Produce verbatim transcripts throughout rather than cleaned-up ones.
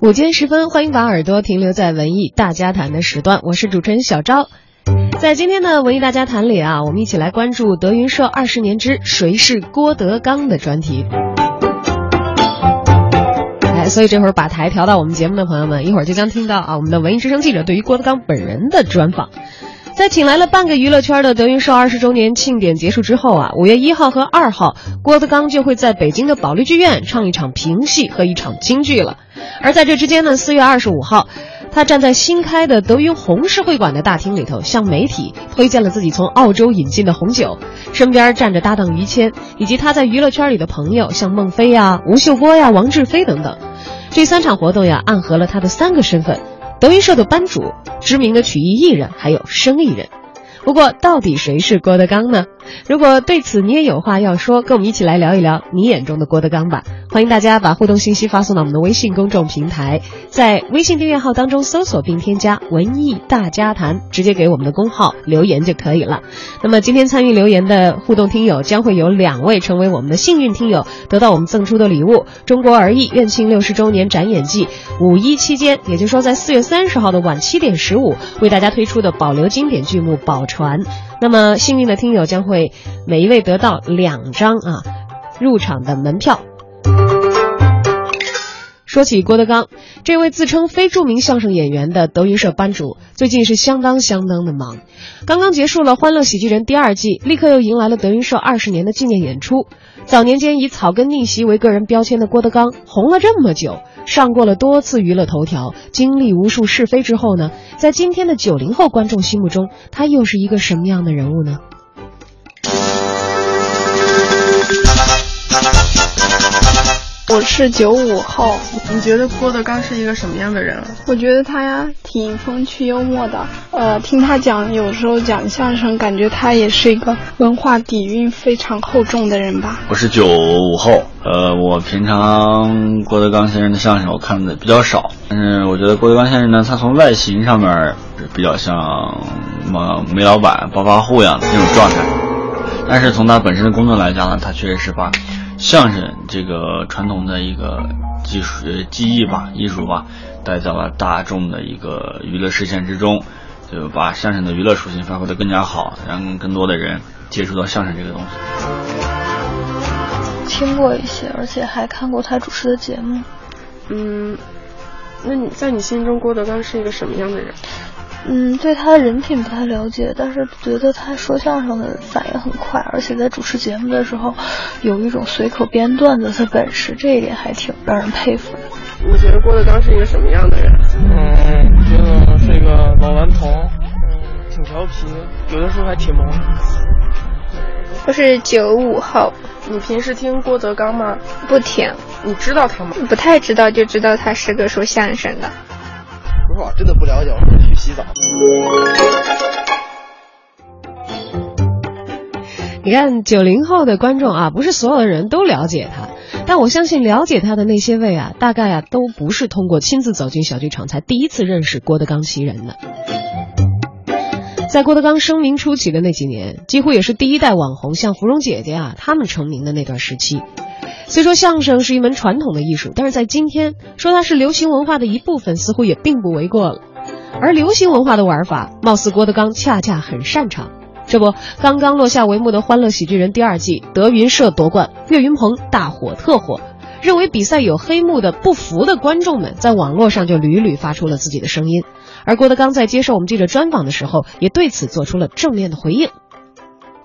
午间时分，欢迎把耳朵停留在文艺大家谈的时段，我是主持人小昭。在今天的文艺大家谈里啊，我们一起来关注德云社二十年之谁是郭德纲的专题。所以这会儿把台调到我们节目的朋友们，一会儿就将听到啊我们的文艺之声记者对于郭德纲本人的专访。在请来了半个娱乐圈的德云社二十周年庆典结束之后啊，五月一号和二号，郭德纲就会在北京的保利剧院唱一场评戏和一场京剧了。而在这之间呢，四月二十五号，他站在新开的德云红狮会馆的大厅里头，向媒体推荐了自己从澳洲引进的红酒，身边站着搭档于谦，以及他在娱乐圈里的朋友，像孟非呀、吴秀波呀、王志飞等等。这三场活动呀，暗合了他的三个身份：德云社的班主、知名的曲艺艺人，还有生意人。不过，到底谁是郭德纲呢？如果对此你也有话要说，跟我们一起来聊一聊你眼中的郭德纲吧。欢迎大家把互动信息发送到我们的微信公众平台，在微信订阅号当中搜索并添加文艺大家谈，直接给我们的公号留言就可以了。那么今天参与留言的互动听友将会有两位成为我们的幸运听友，得到我们赠出的礼物：中国儿艺院庆六十周年展演季五一期间，也就是说在四月三十号的晚七点十五为大家推出的保留经典剧目《宝船》。那么幸运的听友将会每一位得到两张啊入场的门票。说起郭德纲，这位自称非著名相声演员的德云社班主，最近是相当相当的忙。刚刚结束了《欢乐喜剧人》第二季，立刻又迎来了德云社二十年的纪念演出。早年间以草根逆袭为个人标签的郭德纲，红了这么久，上过了多次娱乐头条，经历无数是非之后呢，在今天的九零后观众心目中，他又是一个什么样的人物呢？我是九五后，你觉得郭德纲是一个什么样的人啊？我觉得他挺风趣幽默的，呃，听他讲，有时候讲相声，感觉他也是一个文化底蕴非常厚重的人吧。我是九五后，呃，我平常郭德纲先生的相声我看的比较少，但是我觉得郭德纲先生呢，他从外形上面比较像嘛煤老板、暴发户一样的那种状态，但是从他本身的工作来讲呢，他确实是把相声这个传统的一个技术技艺吧艺术吧带到了大众的一个娱乐视线之中，就把相声的娱乐属性发挥得更加好，让更多的人接触到相声这个东西。听过一些，而且还看过他主持的节目。嗯，那你在你心中郭德纲是一个什么样的人？嗯，对他人品不太了解，但是觉得他说相声的反应很快，而且在主持节目的时候有一种随口编段子的本事，这一点还挺让人佩服的。你觉得郭德纲是一个什么样的人？嗯，我觉得是一个老顽童，嗯，挺调皮，有的时候还挺萌。我是九五后。你平时听郭德纲吗？不听。你知道他吗？不太知道，就知道他是个说相声的。我真的不了解，我是去洗澡。你看九零后的观众啊，不是所有的人都了解他，但我相信了解他的那些位啊，大概啊都不是通过亲自走进小剧场才第一次认识郭德纲其人的。在郭德纲声名初起的那几年，几乎也是第一代网红像芙蓉姐姐啊他们成名的那段时期。虽说相声是一门传统的艺术，但是在今天说它是流行文化的一部分似乎也并不为过了。而流行文化的玩法貌似郭德纲恰恰很擅长。这不，刚刚落下帷幕的《欢乐喜剧人》第二季，德云社夺冠，岳云鹏大火特火，认为比赛有黑幕的不服的观众们在网络上就屡屡发出了自己的声音。而郭德纲在接受我们记者专访的时候也对此做出了正面的回应。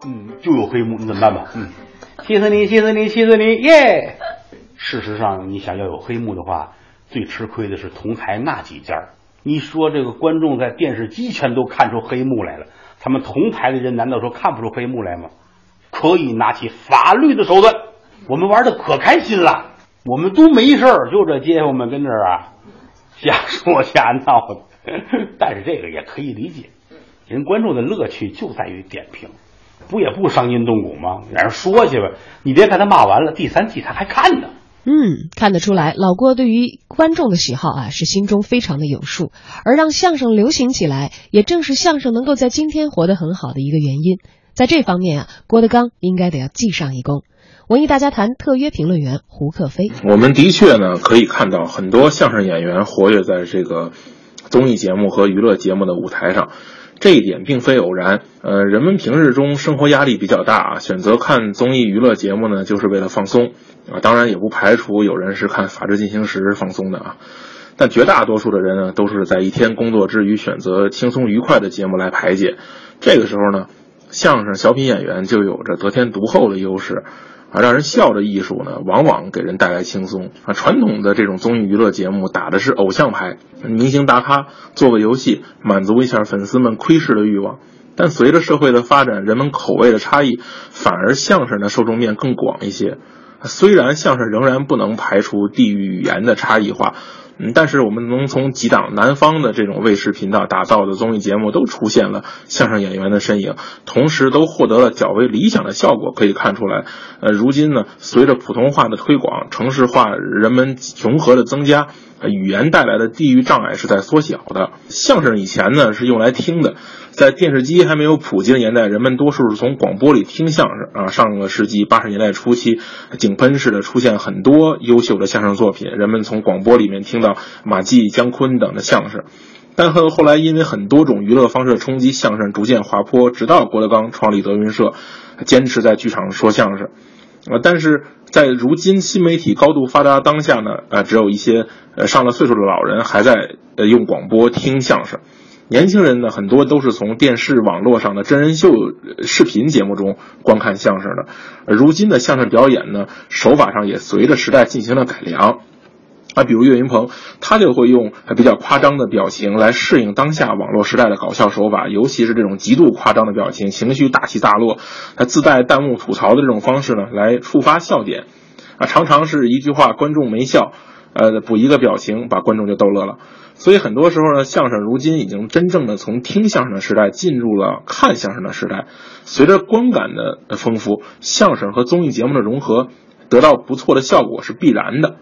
嗯，就有黑幕你怎么办吧？嗯，气死你！气死你！气死你！耶！事实上，你想要有黑幕的话，最吃亏的是同台那几家。你说这个观众在电视机前都看出黑幕来了，他们同台的人难道说看不出黑幕来吗？可以拿起法律的手段，我们玩的可开心了，我们都没事儿，就这街坊们跟这儿啊瞎说瞎闹的。但是这个也可以理解，人观众的乐趣就在于点评。不也不伤筋动骨吗？让人说去吧，你别看他骂完了，第三季他还看呢。嗯，看得出来，老郭对于观众的喜好啊，是心中非常的有数。而让相声流行起来，也正是相声能够在今天活得很好的一个原因。在这方面啊，郭德纲应该得要记上一功。文艺大家谈特约评论员胡克飞，我们的确呢可以看到很多相声演员活跃在这个综艺节目和娱乐节目的舞台上，这一点并非偶然。呃，人们平日中生活压力比较大，选择看综艺娱乐节目呢，就是为了放松啊。当然也不排除有人是看《法制进行时》放松的啊，但绝大多数的人呢，都是在一天工作之余选择轻松愉快的节目来排解。这个时候呢，相声小品演员就有着得天独厚的优势。啊，让人笑的艺术呢，往往给人带来轻松啊。传统的这种综艺娱乐节目打的是偶像牌，明星大咖做个游戏，满足一下粉丝们窥视的欲望。但随着社会的发展，人们口味的差异，反而相声的受众面更广一些。虽然相声仍然不能排除地域语言的差异化，嗯，但是我们能从几档南方的这种卫视频道打造的综艺节目都出现了相声演员的身影，同时都获得了较为理想的效果。可以看出来，呃，如今呢，随着普通话的推广、城市化、人们融合的增加，呃，语言带来的地域障碍是在缩小的。相声以前呢是用来听的，在电视机还没有普及的年代，人们多数是从广播里听相声啊。上个世纪八十年代初期，井喷式的出现很多优秀的相声作品，人们从广播里面听到马季、姜昆等的相声。但后后来因为很多种娱乐方式的冲击，相声逐渐滑坡，直到郭德纲创立德云社，坚持在剧场说相声。呃，但是在如今新媒体高度发达当下呢，呃，只有一些呃上了岁数的老人还在呃用广播听相声。年轻人呢，很多都是从电视网络上的真人秀视频节目中观看相声的。如今的相声表演呢，手法上也随着时代进行了改良。啊，比如岳云鹏，他就会用比较夸张的表情来适应当下网络时代的搞笑手法，尤其是这种极度夸张的表情，情绪大起大落，他自带弹幕吐槽的这种方式呢，来触发笑点。啊，常常是一句话，观众没笑，呃，补一个表情，把观众就逗乐了。所以很多时候呢，相声如今已经真正的从听相声的时代进入了看相声的时代。随着观感的丰富，相声和综艺节目的融合，得到不错的效果是必然的。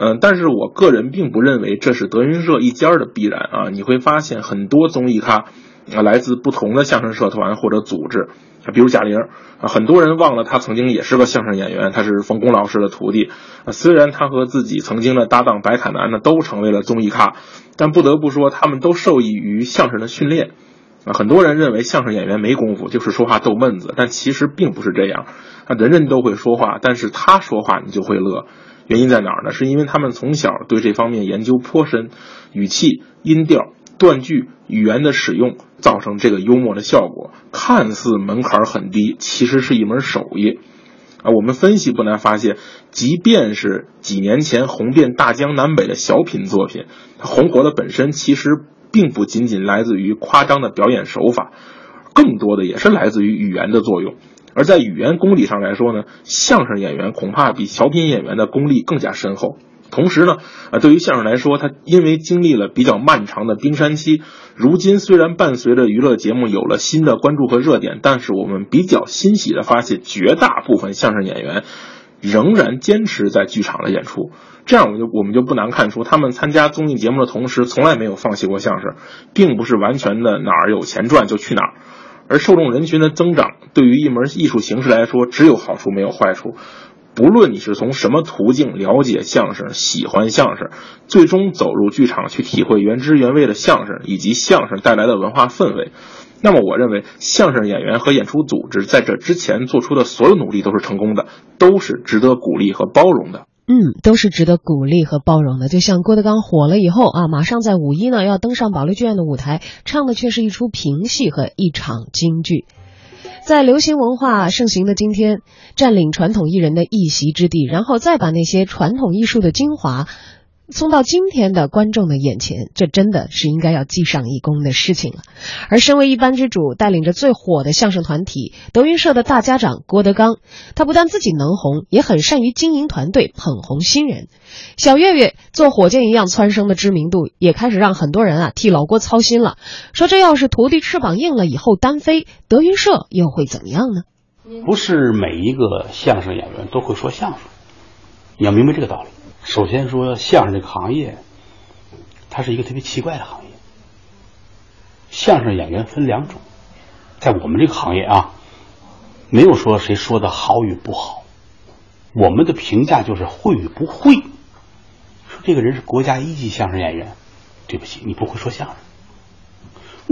嗯，但是我个人并不认为这是德云社一家的必然啊。你会发现很多综艺咖啊，来自不同的相声社团或者组织，比如贾玲啊，很多人忘了他曾经也是个相声演员，他是冯巩老师的徒弟啊。虽然他和自己曾经的搭档白凯南呢都成为了综艺咖，但不得不说他们都受益于相声的训练。啊，很多人认为相声演员没功夫，就是说话逗闷子，但其实并不是这样啊。人人都会说话，但是他说话你就会乐。原因在哪儿呢？是因为他们从小对这方面研究颇深，语气、音调、断句、语言的使用造成这个幽默的效果。看似门槛很低，其实是一门手艺啊。我们分析不难发现，即便是几年前红遍大江南北的小品作品，它红火的本身其实并不仅仅来自于夸张的表演手法，更多的也是来自于语言的作用。而在语言功底上来说呢，相声演员恐怕比小品演员的功力更加深厚。同时呢，啊，对于相声来说，它因为经历了比较漫长的冰山期，如今虽然伴随着娱乐节目有了新的关注和热点，但是我们比较欣喜的发现，绝大部分相声演员仍然坚持在剧场的演出。这样我就我们就不难看出，他们参加综艺节目的同时，从来没有放弃过相声，并不是完全的哪儿有钱赚就去哪儿。而受众人群的增长，对于一门艺术形式来说，只有好处没有坏处。不论你是从什么途径了解相声、喜欢相声，最终走入剧场去体会原汁原味的相声以及相声带来的文化氛围，那么我认为相声演员和演出组织在这之前做出的所有努力都是成功的，都是值得鼓励和包容的。嗯，都是值得鼓励和包容的。就像郭德纲火了以后啊，马上在五一呢要登上保利剧院的舞台，唱的却是一出评戏和一场京剧。在流行文化盛行的今天，占领传统艺人的一席之地，然后再把那些传统艺术的精华送到今天的观众的眼前，这真的是应该要记上一功的事情了。而身为一班之主，带领着最火的相声团体德云社的大家长郭德纲，他不但自己能红，也很善于经营团队，捧红新人。小岳岳做火箭一样蹿升的知名度，也开始让很多人啊替老郭操心了，说这要是徒弟翅膀硬了以后单飞，德云社又会怎么样呢？不是每一个相声演员都会说相声，你要明白这个道理。首先说，相声这个行业，它是一个特别奇怪的行业。相声演员分两种，在我们这个行业啊，没有说谁说的好与不好，我们的评价就是会与不会。说这个人是国家一级相声演员，对不起，你不会说相声。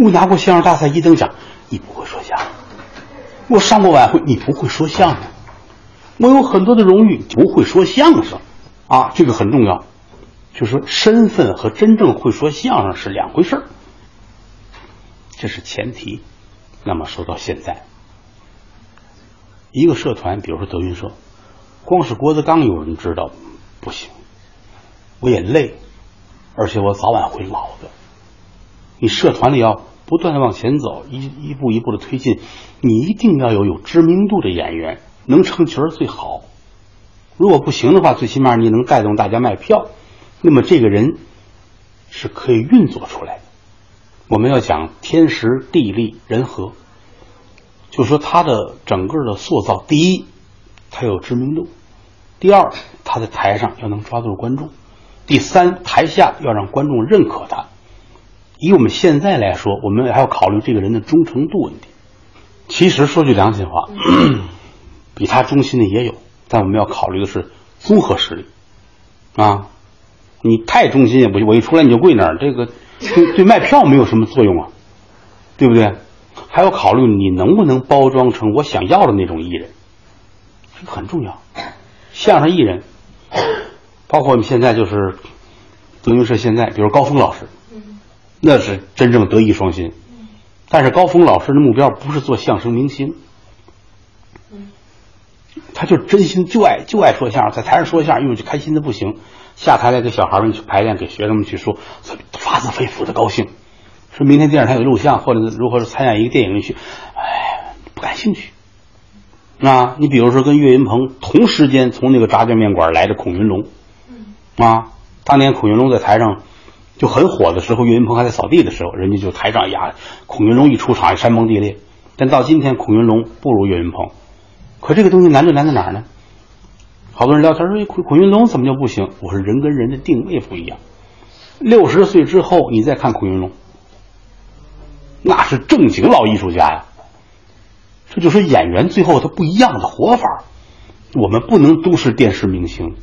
我拿过相声大赛一等奖，你不会说相声。我上过晚会，你不会说相声。我有很多的荣誉，不会说相声啊，这个很重要。就是说身份和真正会说相声是两回事儿，这是前提。那么说到现在，一个社团，比如说德云社，光是郭德纲有人知道不行，我也累，而且我早晚会老的。你社团里要不断的往前走，一一步一步的推进，你一定要有有知名度的演员，能成群最好。如果不行的话，最起码你能带动大家卖票，那么这个人是可以运作出来的。我们要讲天时地利人和，就说他的整个的塑造，第一他有知名度，第二他在台上要能抓住观众，第三台下要让观众认可他。以我们现在来说，我们还要考虑这个人的忠诚度问题。其实说句良心话，比他忠心的也有，但我们要考虑的是综合实力啊。你太忠心也不行，我一出来你就跪那儿，这个对对卖票没有什么作用啊，对不对？还要考虑你能不能包装成我想要的那种艺人，这个很重要。相声艺人，包括我们现在就是德云社现在，比如高峰老师，那是真正德艺双馨。但是高峰老师的目标不是做相声明星，他就真心就爱就爱说相声，在台上说相声，因为就开心的不行，下台来给小孩们去排练，给学生们去说，发自肺腑的高兴。说明天电视台有录像，或者如何参演一个电影去，哎，不感兴趣。啊，你比如说跟岳云鹏同时间从那个炸酱面馆来的孔云龙，啊，当年孔云龙在台上就很火的时候，岳云鹏还在扫地的时候，人家就台上呀，孔云龙一出场山崩地裂。但到今天，孔云龙不如岳云鹏，可这个东西难就难在哪儿呢？好多人聊天说孔孔云龙怎么就不行？我说人跟人的定位不一样。六十岁之后你再看孔云龙，那是正经老艺术家呀。这就是演员最后他不一样的活法。我们不能都是电视明星，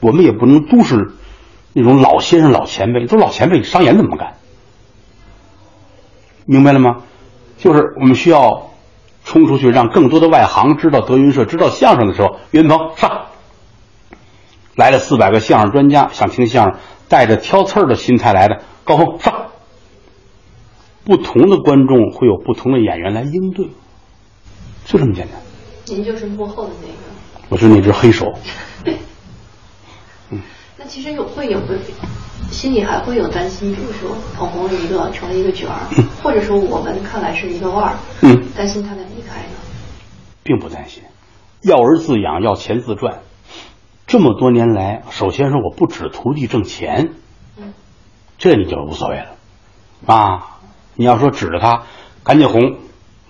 我们也不能都是那种老先生老前辈，都老前辈商演怎么干？明白了吗？就是我们需要冲出去，让更多的外行知道德云社，知道相声的时候，岳云鹏上。来了四百个相声专家，想听相声，带着挑刺儿的心态来的，高峰上。不同的观众会有不同的演员来应对，就这么简单。您就是幕后的那个，我是那只黑手。嗯，那其实有会有个心里还会有担心，就是说捧红了一个成了一个角儿、嗯，或者说我们看来是一个腕儿，嗯，担心他的离开呢？并不担心，要儿自养，要钱自赚。这么多年来，首先说我不止徒弟挣钱，这你就无所谓了啊！你要说指着他赶紧红，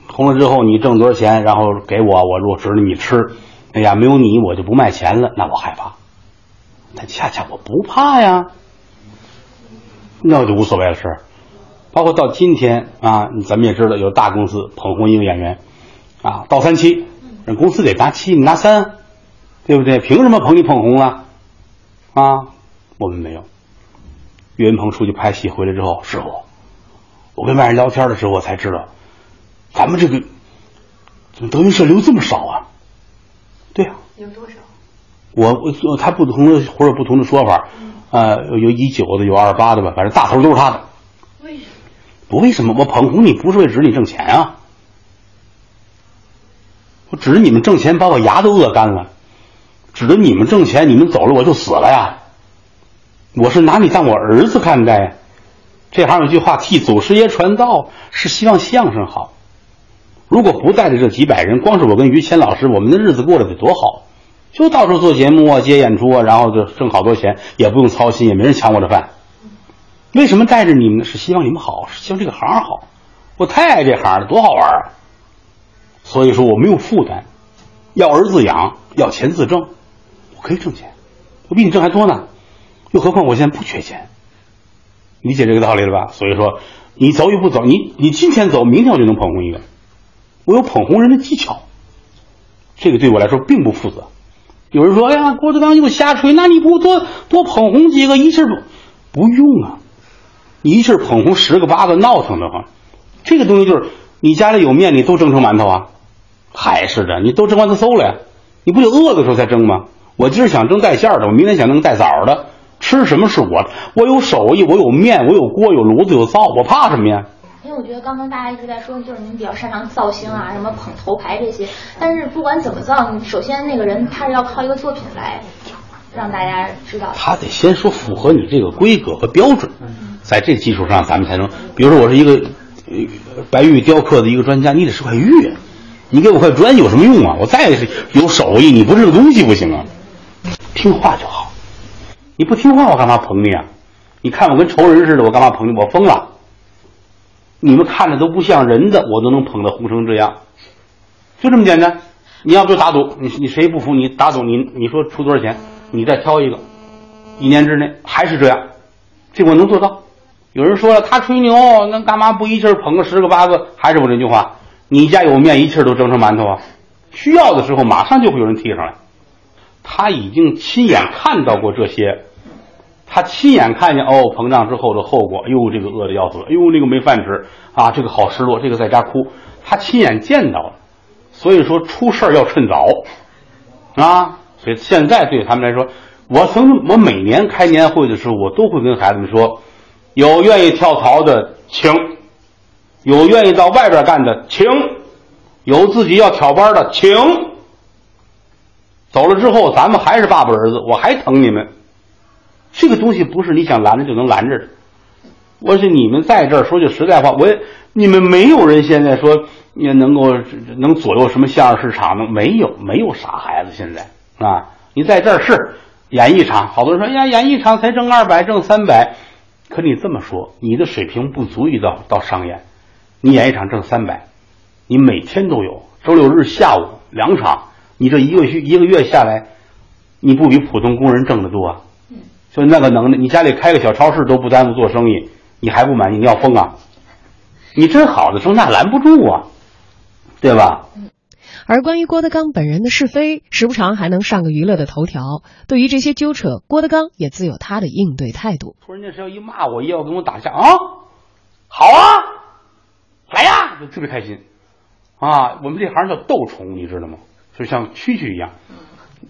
红了之后你挣多少钱，然后给我，我若指着你吃，哎呀，没有你我就不卖钱了，那我害怕。但恰恰我不怕呀，那我就无所谓的事。包括到今天啊，咱们也知道有大公司捧红一个演员啊，到三期，人公司得拿七，你拿三。对不对？凭什么捧你捧红了啊？我们没有。岳云鹏出去拍戏回来之后，师傅，我跟外人聊天的时候，我才知道，咱们这个怎么德云社留这么少啊？对啊，有多少？我我他不同的或者不同的说法，嗯、呃，有一九的，有二八的吧，反正大头都是他的。为什么？不为什么？我捧红你不是为指你挣钱啊？我指着你们挣钱，把我牙都饿干了。指着你们挣钱，你们走了我就死了呀！我是拿你当我儿子看待。这行有句话，替祖师爷传道，是希望相声好。如果不带着这几百人，光是我跟于谦老师，我们的日子过得得多好！就到处做节目啊，接演出啊，然后就挣好多钱，也不用操心，也没人抢我的饭。为什么带着你们呢？是希望你们好，是希望这个行好。我太爱这行了，多好玩啊！所以说我没有负担，要儿自养，要钱自挣。可以挣钱，我比你挣还多呢，又何况我现在不缺钱，理解这个道理了吧？所以说，你走与不走，你你今天走，明天我就能捧红一个，我有捧红人的技巧，这个对我来说并不负责。有人说，哎呀，郭德纲又瞎吹，那你不多多捧红几个，一气不用啊，你一气捧红十个八个闹腾的话，这个东西就是你家里有面你都蒸成馒头啊，还是的，你都蒸完它馊了呀，你不就饿的时候才蒸吗？我今儿想蒸带馅儿的，我明天想蒸带枣的，吃什么是我？我有手艺，我有面，我有锅，有炉子，有灶，我怕什么呀？因为我觉得刚才大家一直在说，就是您比较擅长造型啊，什么捧头牌这些，但是不管怎么造，首先那个人他是要靠一个作品来让大家知道，他得先说符合你这个规格和标准，在这基础上咱们才能，比如说我是一个白玉雕刻的一个专家，你得是块玉，你给我块砖有什么用啊？我再是有手艺，你不是个东西不行啊，听话就好。你不听话我干嘛捧你啊？你看我跟仇人似的，我干嘛捧你？我疯了，你们看着都不像人的，我都能捧得红成这样，就这么简单。你要不就打赌，你你谁不服你打赌，你你说出多少钱，你再挑一个，一年之内还是这样，这我能做到。有人说了，他吹牛，那干嘛不一气捧个十个八个？还是我这句话，你家有面一气都蒸成馒头啊，需要的时候马上就会有人提上来。他已经亲眼看到过这些，他亲眼看见哦，膨胀之后的后果，哎呦，这个饿的要死了，哎呦，那个没饭吃啊，这个好失落，这个在家哭，他亲眼见到了。所以说出事儿要趁早啊！所以现在对他们来说，我曾我每年开年会的时候，我都会跟孩子们说，有愿意跳槽的请，有愿意到外边干的请，有自己要挑班的请。走了之后咱们还是爸爸儿子，我还疼你们。这个东西不是你想拦着就能拦着的。我是你们在这儿说句实在话，我也你们没有人现在说也能够能左右什么相声市场呢？没有，没有傻孩子现在啊！你在这儿是演一场，好多人说呀，演一场才挣二百，挣三百。可你这么说，你的水平不足以到到商演。你演一场挣三百，你每天都有，周六日下午两场。你这一个月一个月下来，你不比普通工人挣得多啊？就那个能耐，你家里开个小超市都不耽误做生意，你还不满意？你要疯啊！你真好的时候那拦不住啊，对吧？而关于郭德纲本人的是非，时不常还能上个娱乐的头条。对于这些纠扯，郭德纲也自有他的应对态度。突然间谁要一骂我，要跟我打架啊，好啊，来呀，就特别开心啊！我们这行叫斗虫，你知道吗？就像蛐蛐一样，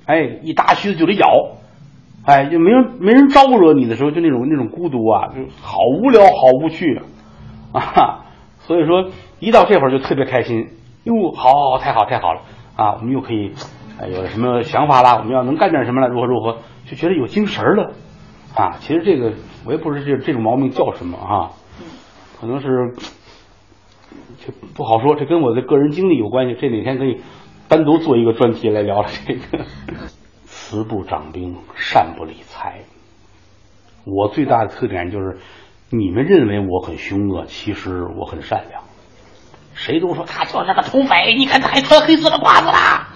哎，一搭须子就得咬，哎，就没人没人招惹你的时候，就那种那种孤独啊，就好无聊，好无趣啊！啊所以说，一到这会儿就特别开心，哟，好好好，太好太好了啊！我们又可以、哎、有什么想法啦？我们要能干点什么了？如何如何？就觉得有精神了啊！其实这个我也不知道这这种毛病叫什么啊，可能是这不好说，这跟我的个人经历有关系。这哪天可以单独做一个专题来聊了这个。慈不掌兵，善不理财。我最大的特点就是，你们认为我很凶恶，其实我很善良。谁都说他就是个土匪，你看他还穿黑色的褂子啦。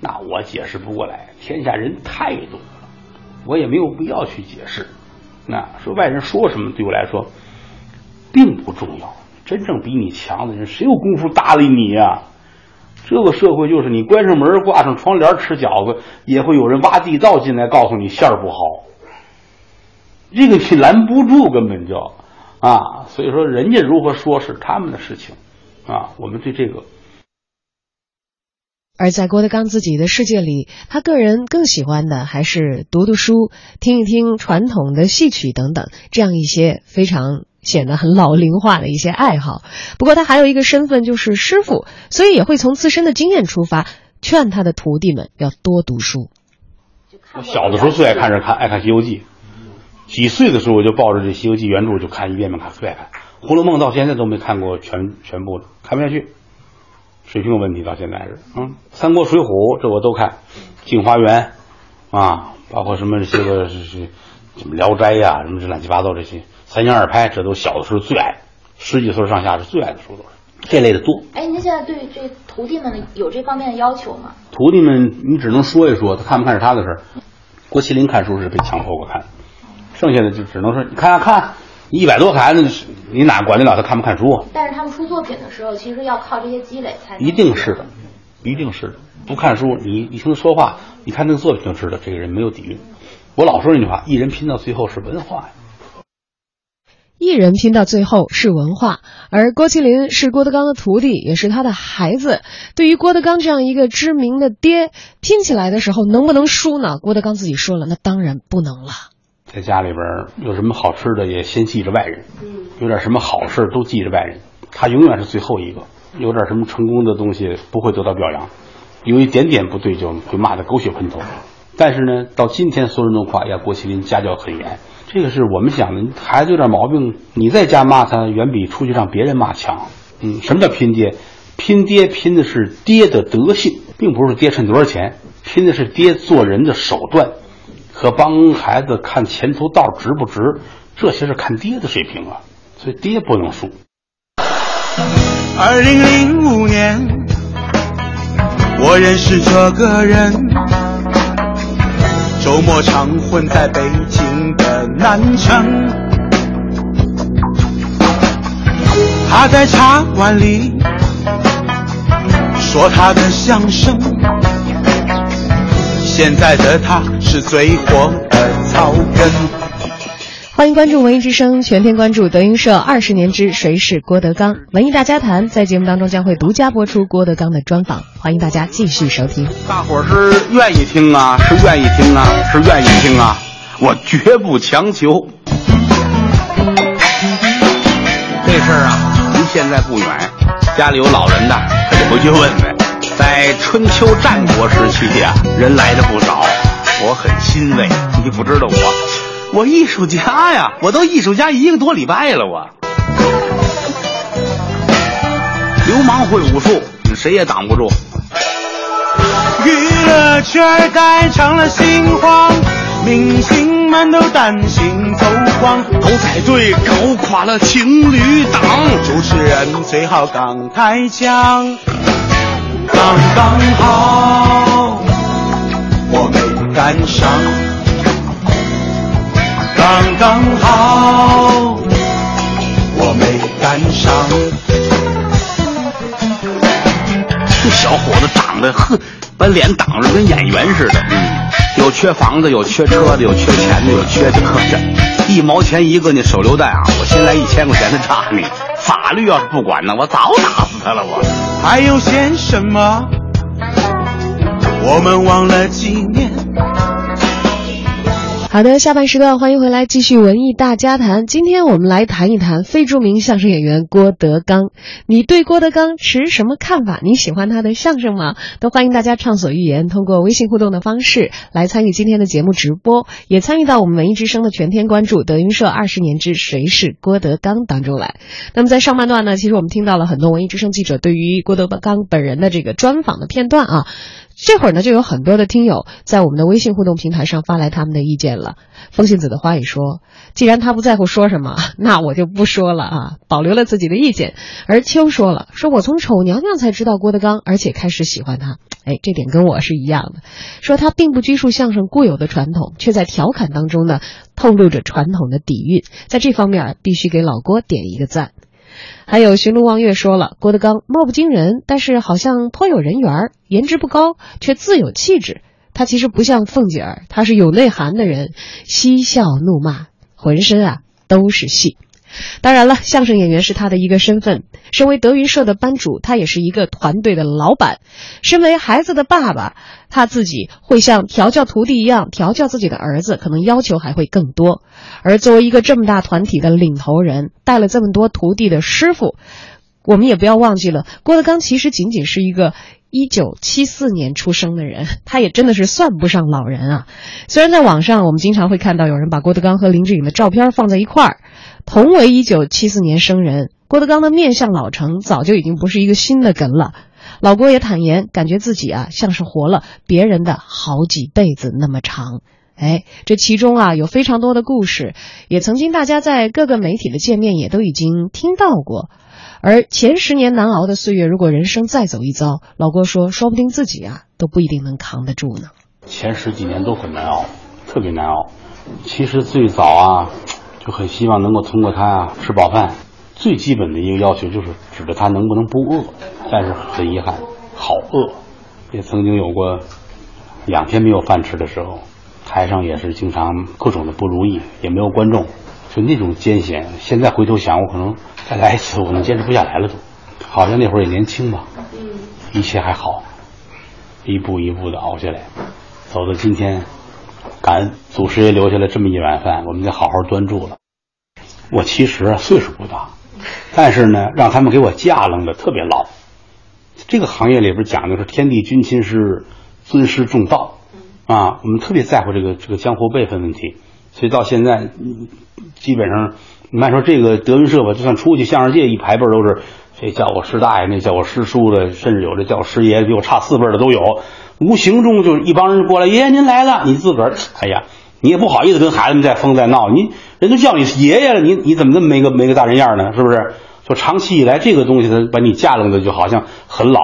那我解释不过来，天下人太多了，我也没有必要去解释。那说外人说什么，对我来说并不重要。真正比你强的人，谁有功夫搭理你呀、啊？这个社会就是你关上门挂上窗帘吃饺子，也会有人挖地道进来告诉你馅儿不好，这个你拦不住，根本就啊，所以说人家如何说是他们的事情啊，我们对这个。而在郭德纲自己的世界里，他个人更喜欢的还是读读书，听一听传统的戏曲等等，这样一些非常显得很老龄化的一些爱好。不过他还有一个身份就是师傅，所以也会从自身的经验出发，劝他的徒弟们要多读书。我小的时候最爱看着看爱看《西游记》，几岁的时候我就抱着这《西游记》原著就看一遍遍看，最爱看《红楼梦》，到现在都没看过全全部，看不下去，水平有问题，到现在是嗯，《三国》《水浒》这我都看，《镜花缘》啊，包括什么这些个是是什么《聊斋》呀，什么这乱七八糟这些。三言二拍，这都小的时候最爱，十几岁上下是最爱的书都是这类的多。哎，您现在对这徒弟们有这方面的要求吗？徒弟们，你只能说一说，他看不看是他的事儿。郭麒麟看书是被强迫过看，剩下的就只能说你看啊看，一百多孩子你哪管得了他看不看书啊？但是他们出作品的时候，其实要靠这些积累才能。一定是的，一定是不看书，你一听他说话，你看那个作品就知道这个人没有底蕴。我老说那句话，艺人拼到最后是文化呀。艺人拼到最后是文化，而郭麒麟是郭德纲的徒弟，也是他的孩子。对于郭德纲这样一个知名的爹，拼起来的时候能不能输呢？郭德纲自己说了，那当然不能了。在家里边有什么好吃的也先记着外人，有点什么好事都记着外人，他永远是最后一个。有点什么成功的东西不会得到表扬，有一点点不对就会骂得狗血喷头。但是呢，到今天所有人都夸呀，郭麒麟家教很严。这个是我们想的，孩子有点毛病，你在家骂他，远比出去让别人骂强。嗯，什么叫拼爹？拼爹拼的是爹的德性，并不是爹趁多少钱，拼的是爹做人的手段和帮孩子看前途道值不值，这些是看爹的水平啊。所以爹不能输。二零零五年，我认识这个人，周末常混在北京的南城，他在茶馆里说他的相声，现在的他是最火的草根。欢迎关注文艺之声，全天关注德云社二十年之谁是郭德纲文艺大家谈，在节目当中将会独家播出郭德纲的专访，欢迎大家继续收听。大伙是愿意听啊，是愿意听啊，是愿意听啊，我绝不强求。这事儿啊，离现在不远，家里有老人的可得回去问问。在春秋战国时期啊，人来的不少，我很欣慰。你不知道我。我艺术家呀，我都艺术家一个多礼拜了，我流氓会武术，谁也挡不住。娱乐圈盖成了心慌，明星们都单行走光，狗仔队搞垮了情侣档，主持人最好港台腔，刚刚好我没赶上，刚刚好我没赶上。这小伙子长得呵，把脸挡着跟演员似的，有缺房子，有缺车的，有缺钱的，有缺这客人，一毛钱一个你手榴弹啊，我先来一千块钱的炸你，法律要是不管呢，我早打死他了。我还有些什么我们忘了纪念。好的，下半时段欢迎回来，继续文艺大家谈。今天我们来谈一谈非著名相声演员郭德纲。你对郭德纲持什么看法？你喜欢他的相声吗？都欢迎大家畅所欲言，通过微信互动的方式来参与今天的节目直播，也参与到我们文艺之声的全天关注德云社二十年之谁是郭德纲当中来。那么在上半段呢，其实我们听到了很多文艺之声记者对于郭德纲本人的这个专访的片段啊。这会儿呢，就有很多的听友在我们的微信互动平台上发来他们的意见了。风信子的花语说，既然他不在乎说什么，那我就不说了啊，保留了自己的意见。而秋说了，说我从丑娘娘才知道郭德纲，而且开始喜欢他。哎，这点跟我是一样的。说他并不拘束相声固有的传统，却在调侃当中呢，透露着传统的底蕴。在这方面，必须给老郭点一个赞。还有寻路望月说了，郭德纲貌不惊人，但是好像颇有人缘，颜值不高却自有气质，他其实不像凤姐儿，他是有内涵的人，嬉笑怒骂，浑身啊都是戏。当然了，相声演员是他的一个身份，身为德云社的班主，他也是一个团队的老板，身为孩子的爸爸，他自己会像调教徒弟一样调教自己的儿子，可能要求还会更多。而作为一个这么大团体的领头人，带了这么多徒弟的师傅，我们也不要忘记了，郭德纲其实仅仅是一个一九七四年出生的人，他也真的是算不上老人啊。虽然在网上我们经常会看到有人把郭德纲和林志颖的照片放在一块儿，同为一九七四年生人，郭德纲的面相老成早就已经不是一个新的梗了。老郭也坦言，感觉自己啊像是活了别人的好几辈子那么长。哎，这其中啊有非常多的故事，也曾经大家在各个媒体的界面也都已经听到过。而前十年难熬的岁月，如果人生再走一遭，老郭说，说不定自己啊都不一定能扛得住呢。前十几年都很难熬，特别难熬。其实最早啊，就很希望能够通过他啊吃饱饭，最基本的一个要求就是指着他能不能不饿，但是很遗憾，好饿。也曾经有过两天没有饭吃的时候，台上也是经常各种的不如意，也没有观众，就那种艰险，现在回头想，我可能再来一次，我可能坚持不下来了都。好像那会儿也年轻吧，一切还好，一步一步的熬下来，走到今天，感恩祖师爷留下来这么一碗饭，我们得好好端住了。我其实啊岁数不大，但是呢，让他们给我架愣的特别老。这个行业里边讲的是天地君亲师，尊师重道啊，我们特别在乎这个这个江湖辈分问题，所以到现在基本上你看说这个德云社吧，就算出去相声界一排辈都是这叫我师大爷，那叫我师叔的，甚至有的叫我师爷，比我差四辈的都有。无形中就一帮人过来，爷爷您来了，你自个儿哎呀你也不好意思跟孩子们在疯在闹，你人都叫你爷爷了，你你怎么那么没个没个大人样呢，是不是？就长期以来这个东西它把你架愣的就好像很老，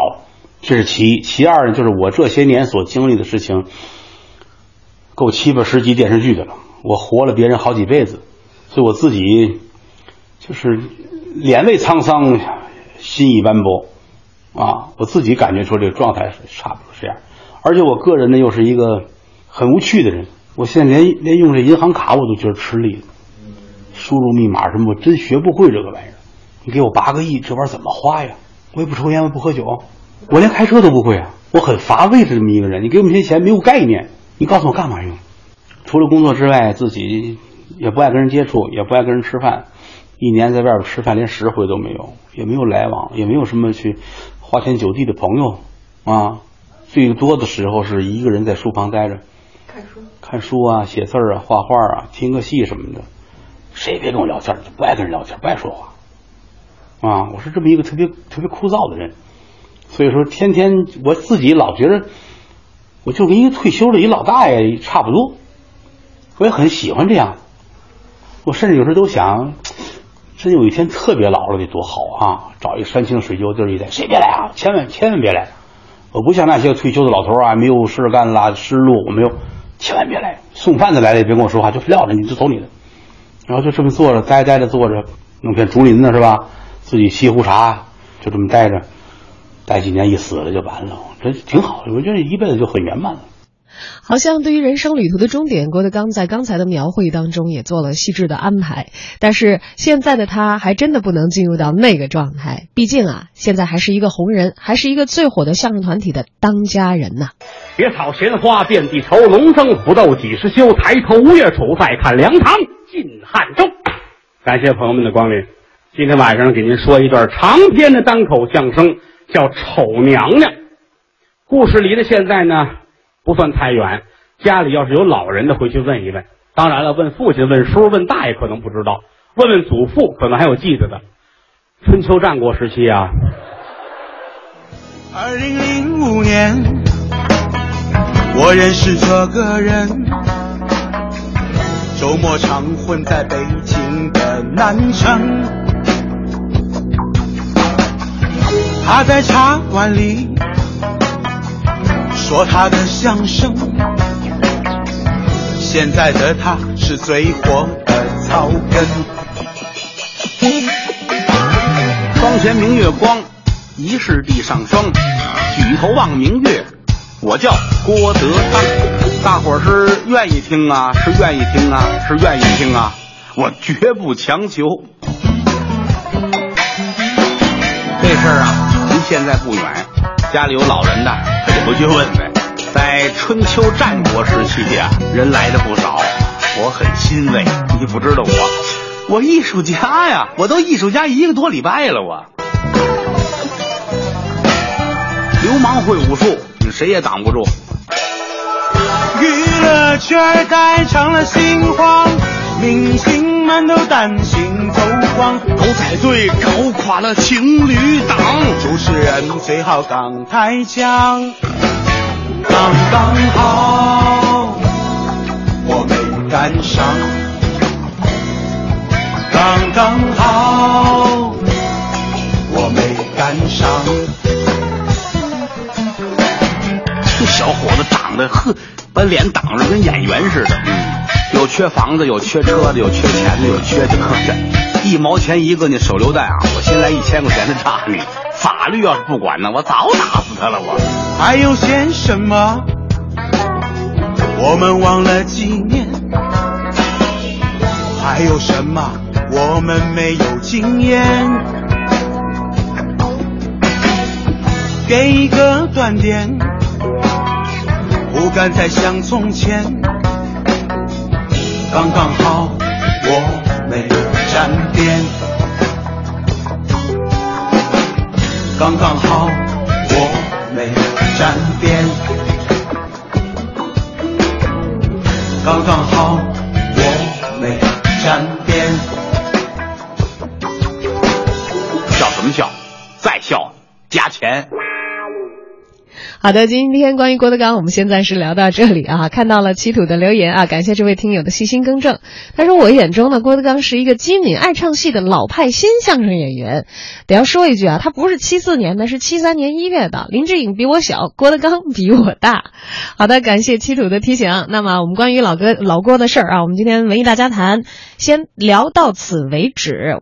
这是其一。其二就是我这些年所经历的事情够七八十集电视剧的了，我活了别人好几辈子，所以我自己就是脸未沧桑心已斑驳啊，我自己感觉说这个状态是差不多是这样。而且我个人呢又是一个很无趣的人，我现在连连用这银行卡我都觉得吃力了，输入密码什么我真学不会这个玩意儿。你给我八个亿，这玩意儿怎么花呀？我也不抽烟，我不喝酒，我连开车都不会啊！我很乏味的这么一个人。你给我们这些钱没有概念，你告诉我干嘛用？除了工作之外，自己也不爱跟人接触，也不爱跟人吃饭。一年在外边吃饭连十回都没有，也没有来往，也没有什么去花天酒地的朋友啊。最多的时候是一个人在书房待着，看书、看书啊，写字啊，画画啊，听个戏什么的。谁别跟我聊天，就不爱跟人聊天，不爱说话。啊，我是这么一个特别特别枯燥的人，所以说天天我自己老觉得我就跟一个退休的一老大爷差不多，我也很喜欢这样。我甚至有时候都想，真有一天特别老了得多好啊！找一山清水秀地儿一待，谁别来啊，千万千万别来！我不像那些退休的老头啊，没有事干啦，失路我没有，千万别来！送饭的来了也别跟我说话，就撂着你就走你的，然后就这么坐着呆呆的坐着，弄片竹林呢是吧？自己沏壶茶，就这么待着，待几年一死了就完了，这挺好的，我觉得一辈子就很圆满了。好像对于人生旅途的终点，郭德纲在刚才的描绘当中也做了细致的安排，但是现在的他还真的不能进入到那个状态，毕竟啊，现在还是一个红人，还是一个最火的相声团体的当家人呐、啊。野草闲花遍地愁，龙争虎斗几时休？抬头五月处，再看梁唐晋汉周。感谢朋友们的光临，今天晚上给您说一段长篇的单口相声，叫《丑娘娘》。故事离的现在呢不算太远，家里要是有老人的回去问一问，当然了问父亲问叔问大爷可能不知道，问问祖父可能还有记得的。春秋战国时期啊，二零零五年我认识这个人，周末常混在北京的南城，他在茶馆里说他的相声，现在的他是最火的草根。窗前明月光，疑是地上霜，举头望明月，我叫郭德纲。大伙儿是愿意听啊，是愿意听啊，是愿意听啊，我绝不强求。这事儿啊离现在不远，家里有老人的回去问呗。在春秋战国时期啊，人来的不少，我很欣慰。你不知道我我艺术家呀，我都艺术家一个多礼拜了。我流氓会武术，你谁也挡不住。娱乐圈盖成了心慌，明星们都担心走光，狗仔队搞垮了情侣档，主持人最好港台腔，刚刚好我没赶上，刚刚好我没赶上。这小伙子挡的呵，把脸挡着跟演员似的。嗯，有缺房子，有缺车的，有缺钱的，有缺这一毛钱一个，你手榴弹啊！我先来一千块钱的炸你，法律要是不管呢，我早打死他了。我还有些什么我们忘了纪念，还有什么我们没有经验，给一个断点，不敢再像从前，刚刚好我没沾边，刚刚好我没沾边，刚刚好我没沾边。笑什么笑，再笑加钱。好的，今天关于郭德纲我们先暂时聊到这里啊。看到了七土的留言啊，感谢这位听友的细心更正。他说我眼中呢，郭德纲是一个机敏爱唱戏的老派新相声演员。得要说一句啊，他不是七四年的，是七三年一月的。林志颖比我小，郭德纲比我大。好的，感谢七土的提醒。那么我们关于老哥老郭的事儿啊，我们今天文艺大家谈先聊到此为止。